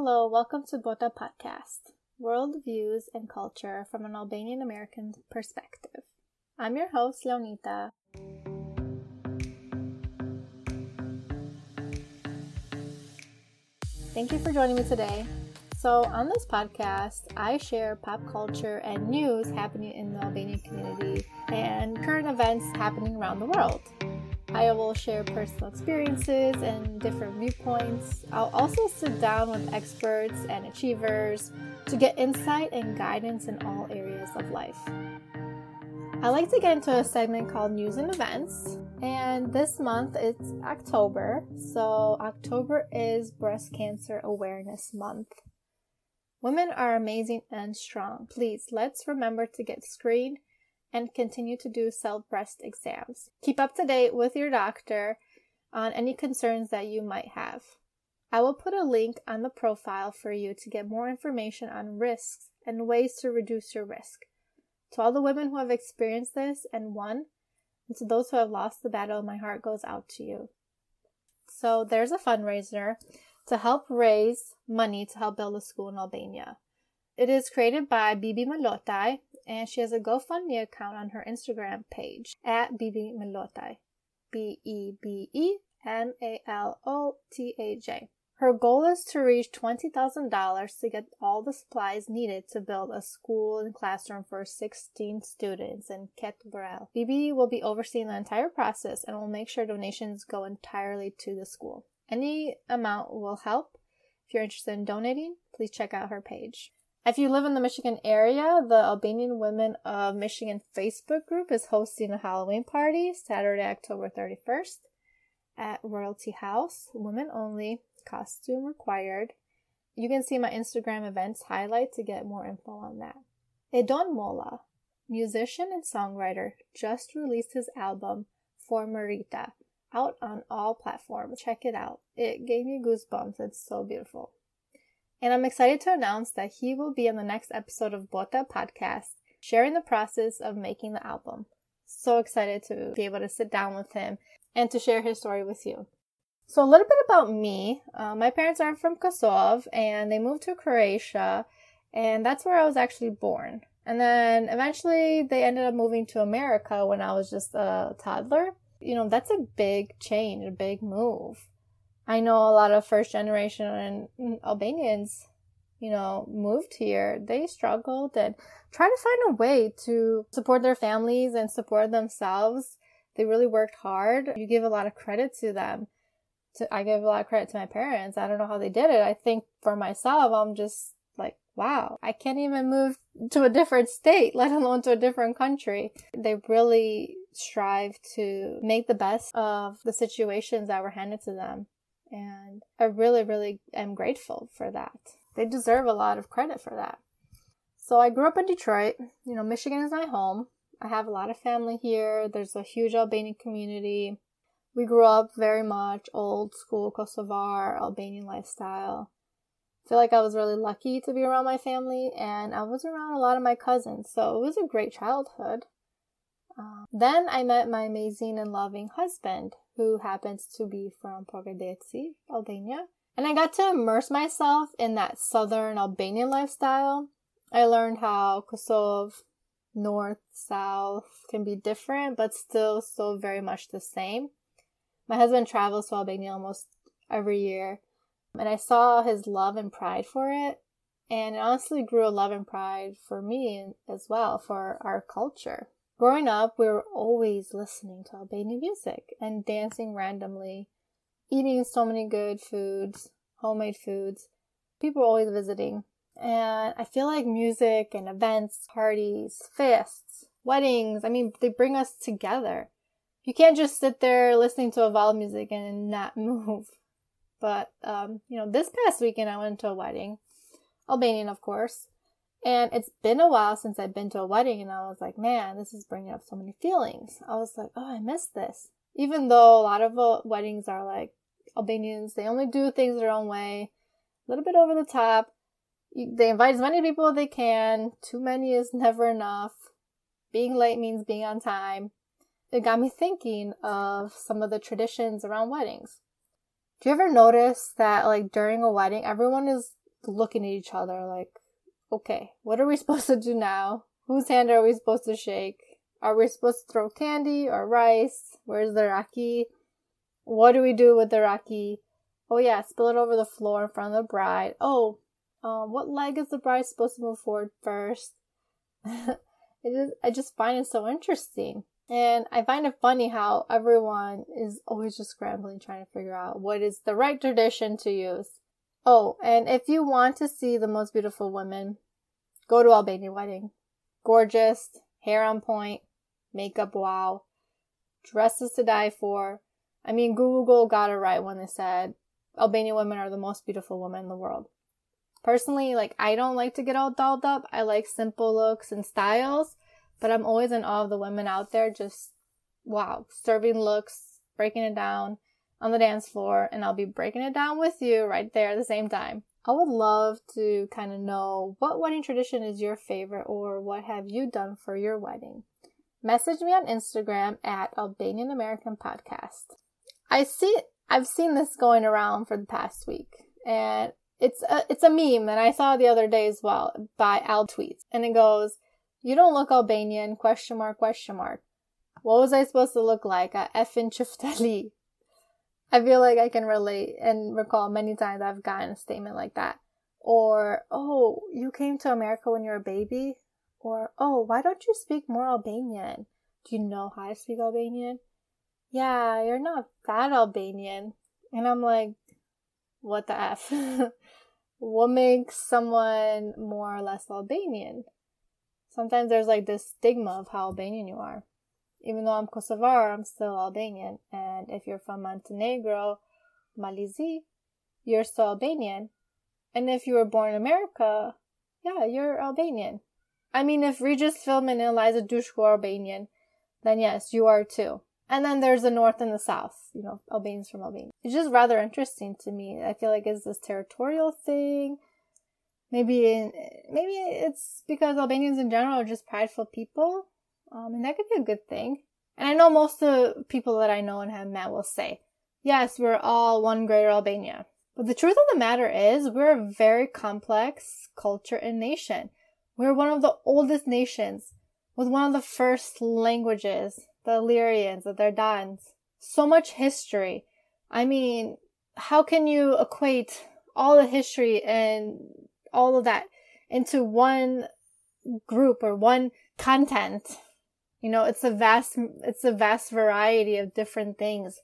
Hello, welcome to Bota Podcast, world views and culture from an Albanian-American perspective. I'm your host, Leonita. Thank you for joining me today. So on this podcast, I share pop culture and news happening in the Albanian community and current events happening around the world. I will share personal experiences and different viewpoints. I'll also sit down with experts and achievers to get insight and guidance in all areas of life. I like to get into a segment called News and Events. And this month it's October. So October is Breast Cancer Awareness Month. Women are amazing and strong. Please, let's remember to get screened and continue to do self-breast exams. Keep up to date with your doctor on any concerns that you might have. I will put a link on the profile for you to get more information on risks and ways to reduce your risk. To all the women who have experienced this and won, and to those who have lost the battle, my heart goes out to you. So there's a fundraiser to help raise money to help build a school in Albania. It is created by Bebe Malotaj, and she has a GoFundMe account on her Instagram page at Bebe Malotaj, BebeMalotaj. Her goal is to reach $20,000 to get all the supplies needed to build a school and classroom for 16 students in Ketbral. Bebe will be overseeing the entire process and will make sure donations go entirely to the school. Any amount will help. If you're interested in donating, please check out her page. If you live in the Michigan area, the Albanian Women of Michigan Facebook group is hosting a Halloween party Saturday, October 31st at Royalty House. Women only, costume required. You can see my Instagram events highlight to get more info on that. Edon Mola, musician and songwriter, just released his album, For Marita, out on all platforms. Check it out. It gave me goosebumps. It's so beautiful. And I'm excited to announce that he will be on the next episode of Bota Podcast, sharing the process of making the album. So excited to be able to sit down with him and to share his story with you. So a little bit about me. My parents are from Kosovo, and they moved to Croatia, and that's where I was actually born. And then eventually they ended up moving to America when I was just a toddler. You know, that's a big change, a big move. I know a lot of first-generation Albanians, you know, moved here. They struggled and tried to find a way to support their families and support themselves. They really worked hard. You give a lot of credit to them. I give a lot of credit to my parents. I don't know how they did it. I think for myself, I'm just like, wow, I can't even move to a different state, let alone to a different country. They really strive to make the best of the situations that were handed to them. And I really, really am grateful for that. They deserve a lot of credit for that. So I grew up in Detroit. You know, Michigan is my home. I have a lot of family here. There's a huge Albanian community. We grew up very much old school Kosovar, Albanian lifestyle. I feel like I was really lucky to be around my family, and I was around a lot of my cousins. So it was a great childhood. Then I met my amazing and loving husband, who happens to be from Pogradec, Albania. And I got to immerse myself in that southern Albanian lifestyle. I learned how Kosovo, north, south can be different, but still so very much the same. My husband travels to Albania almost every year, and I saw his love and pride for it. And it honestly grew a love and pride for me as well, for our culture. Growing up, we were always listening to Albanian music and dancing randomly, eating so many good foods, homemade foods. People were always visiting. And I feel like music and events, parties, feasts, weddings, I mean, they bring us together. You can't just sit there listening to Aval music and not move. But, you know, this past weekend I went to a wedding, Albanian, of course. And it's been a while since I've been to a wedding, and I was like, man, this is bringing up so many feelings. I was like, oh, I miss this. Even though a lot of weddings are like Albanians, they only do things their own way, a little bit over the top. They invite as many people as they can. Too many is never enough. Being late means being on time. It got me thinking of some of the traditions around weddings. Do you ever notice that, like, during a wedding, everyone is looking at each other like, okay, what are we supposed to do now? Whose hand are we supposed to shake? Are we supposed to throw candy or rice? Where's the raki? What do we do with the raki? Oh yeah, spill it over the floor in front of the bride. Oh, what leg is the bride supposed to move forward first? I just find it so interesting. And I find it funny how everyone is always just scrambling, trying to figure out what is the right tradition to use. Oh, and if you want to see the most beautiful women, go to Albanian wedding. Gorgeous, hair on point, makeup wow, dresses to die for. I mean, Google got it right when they said Albanian women are the most beautiful women in the world. Personally, like, I don't like to get all dolled up. I like simple looks and styles, but I'm always in awe of the women out there just, wow, serving looks, breaking it down on the dance floor, and I'll be breaking it down with you right there at the same time. I would love to kind of know what wedding tradition is your favorite, or what have you done for your wedding? Message me on Instagram at Albanian American Podcast. I've seen this going around for the past week, and it's a meme that I saw the other day as well by Al Tweets, and it goes, "You don't look Albanian, question mark, question mark. What was I supposed to look like? A effin chiftali." I feel like I can relate and recall many times I've gotten a statement like that. Or, oh, you came to America when you were a baby? Or, oh, why don't you speak more Albanian? Do you know how to speak Albanian? Yeah, you're not that Albanian. And I'm like, what the F? What makes someone more or less Albanian? Sometimes there's like this stigma of how Albanian you are. Even though I'm Kosovar, I'm still Albanian. And if you're from Montenegro, Malizi, you're still Albanian. And if you were born in America, yeah, you're Albanian. I mean, if Regis Philbin and Eliza Dushku are Albanian, then yes, you are too. And then there's the North and the South, you know, Albanians from Albania. It's just rather interesting to me. I feel like it's this territorial thing. Maybe it's because Albanians in general are just prideful people. And that could be a good thing. And I know most of the people that I know and have met will say, yes, we're all one greater Albania. But the truth of the matter is, we're a very complex culture and nation. We're one of the oldest nations with one of the first languages, the Illyrians, the Dardans. So much history. I mean, how can you equate all the history and all of that into one group or one content? You know, it's a vast variety of different things,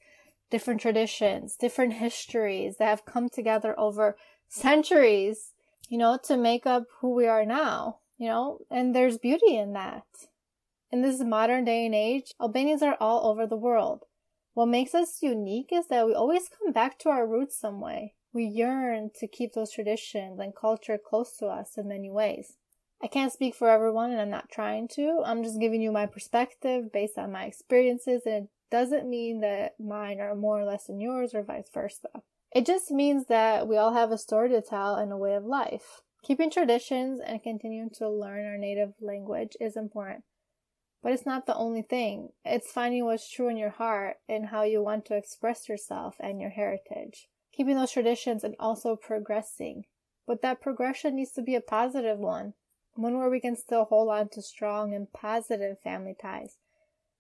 different traditions, different histories that have come together over centuries, you know, to make up who we are now, you know, and there's beauty in that. In this modern day and age, Albanians are all over the world. What makes us unique is that we always come back to our roots some way. We yearn to keep those traditions and culture close to us in many ways. I can't speak for everyone, and I'm not trying to. I'm just giving you my perspective based on my experiences, and it doesn't mean that mine are more or less than yours or vice versa. It just means that we all have a story to tell and a way of life. Keeping traditions and continuing to learn our native language is important, but it's not the only thing. It's finding what's true in your heart and how you want to express yourself and your heritage. Keeping those traditions and also progressing, but that progression needs to be a positive one. One where we can still hold on to strong and positive family ties,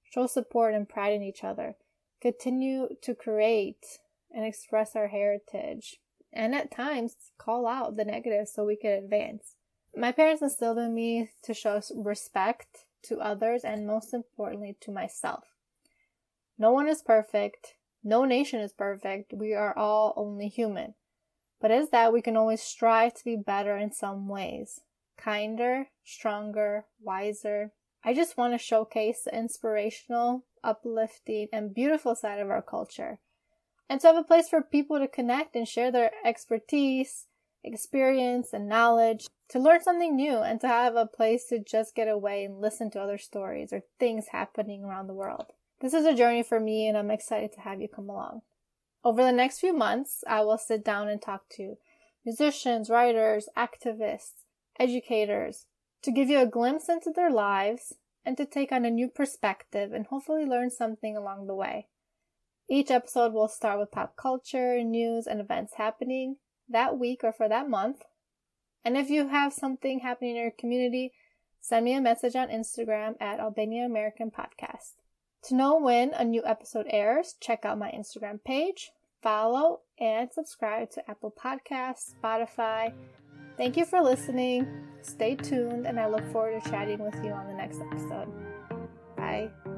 show support and pride in each other, continue to create and express our heritage, and at times call out the negative so we can advance. My parents instilled in me to show respect to others and most importantly to myself. No one is perfect. No nation is perfect. We are all only human. But as that, we can always strive to be better in some ways. Kinder, stronger, wiser. I just want to showcase the inspirational, uplifting, and beautiful side of our culture, and to have a place for people to connect and share their expertise, experience, and knowledge, to learn something new, and to have a place to just get away and listen to other stories or things happening around the world. This is a journey for me, and I'm excited to have you come along. Over the next few months, I will sit down and talk to musicians, writers, activists, educators, to give you a glimpse into their lives and to take on a new perspective and hopefully learn something along the way. Each episode will start with pop culture, news, and events happening that week or for that month. And if you have something happening in your community, send me a message on Instagram at Albania American Podcast. To know when a new episode airs, check out my Instagram page, follow, and subscribe to Apple Podcasts, Spotify. Thank you for listening. Stay tuned, and I look forward to chatting with you on the next episode. Bye.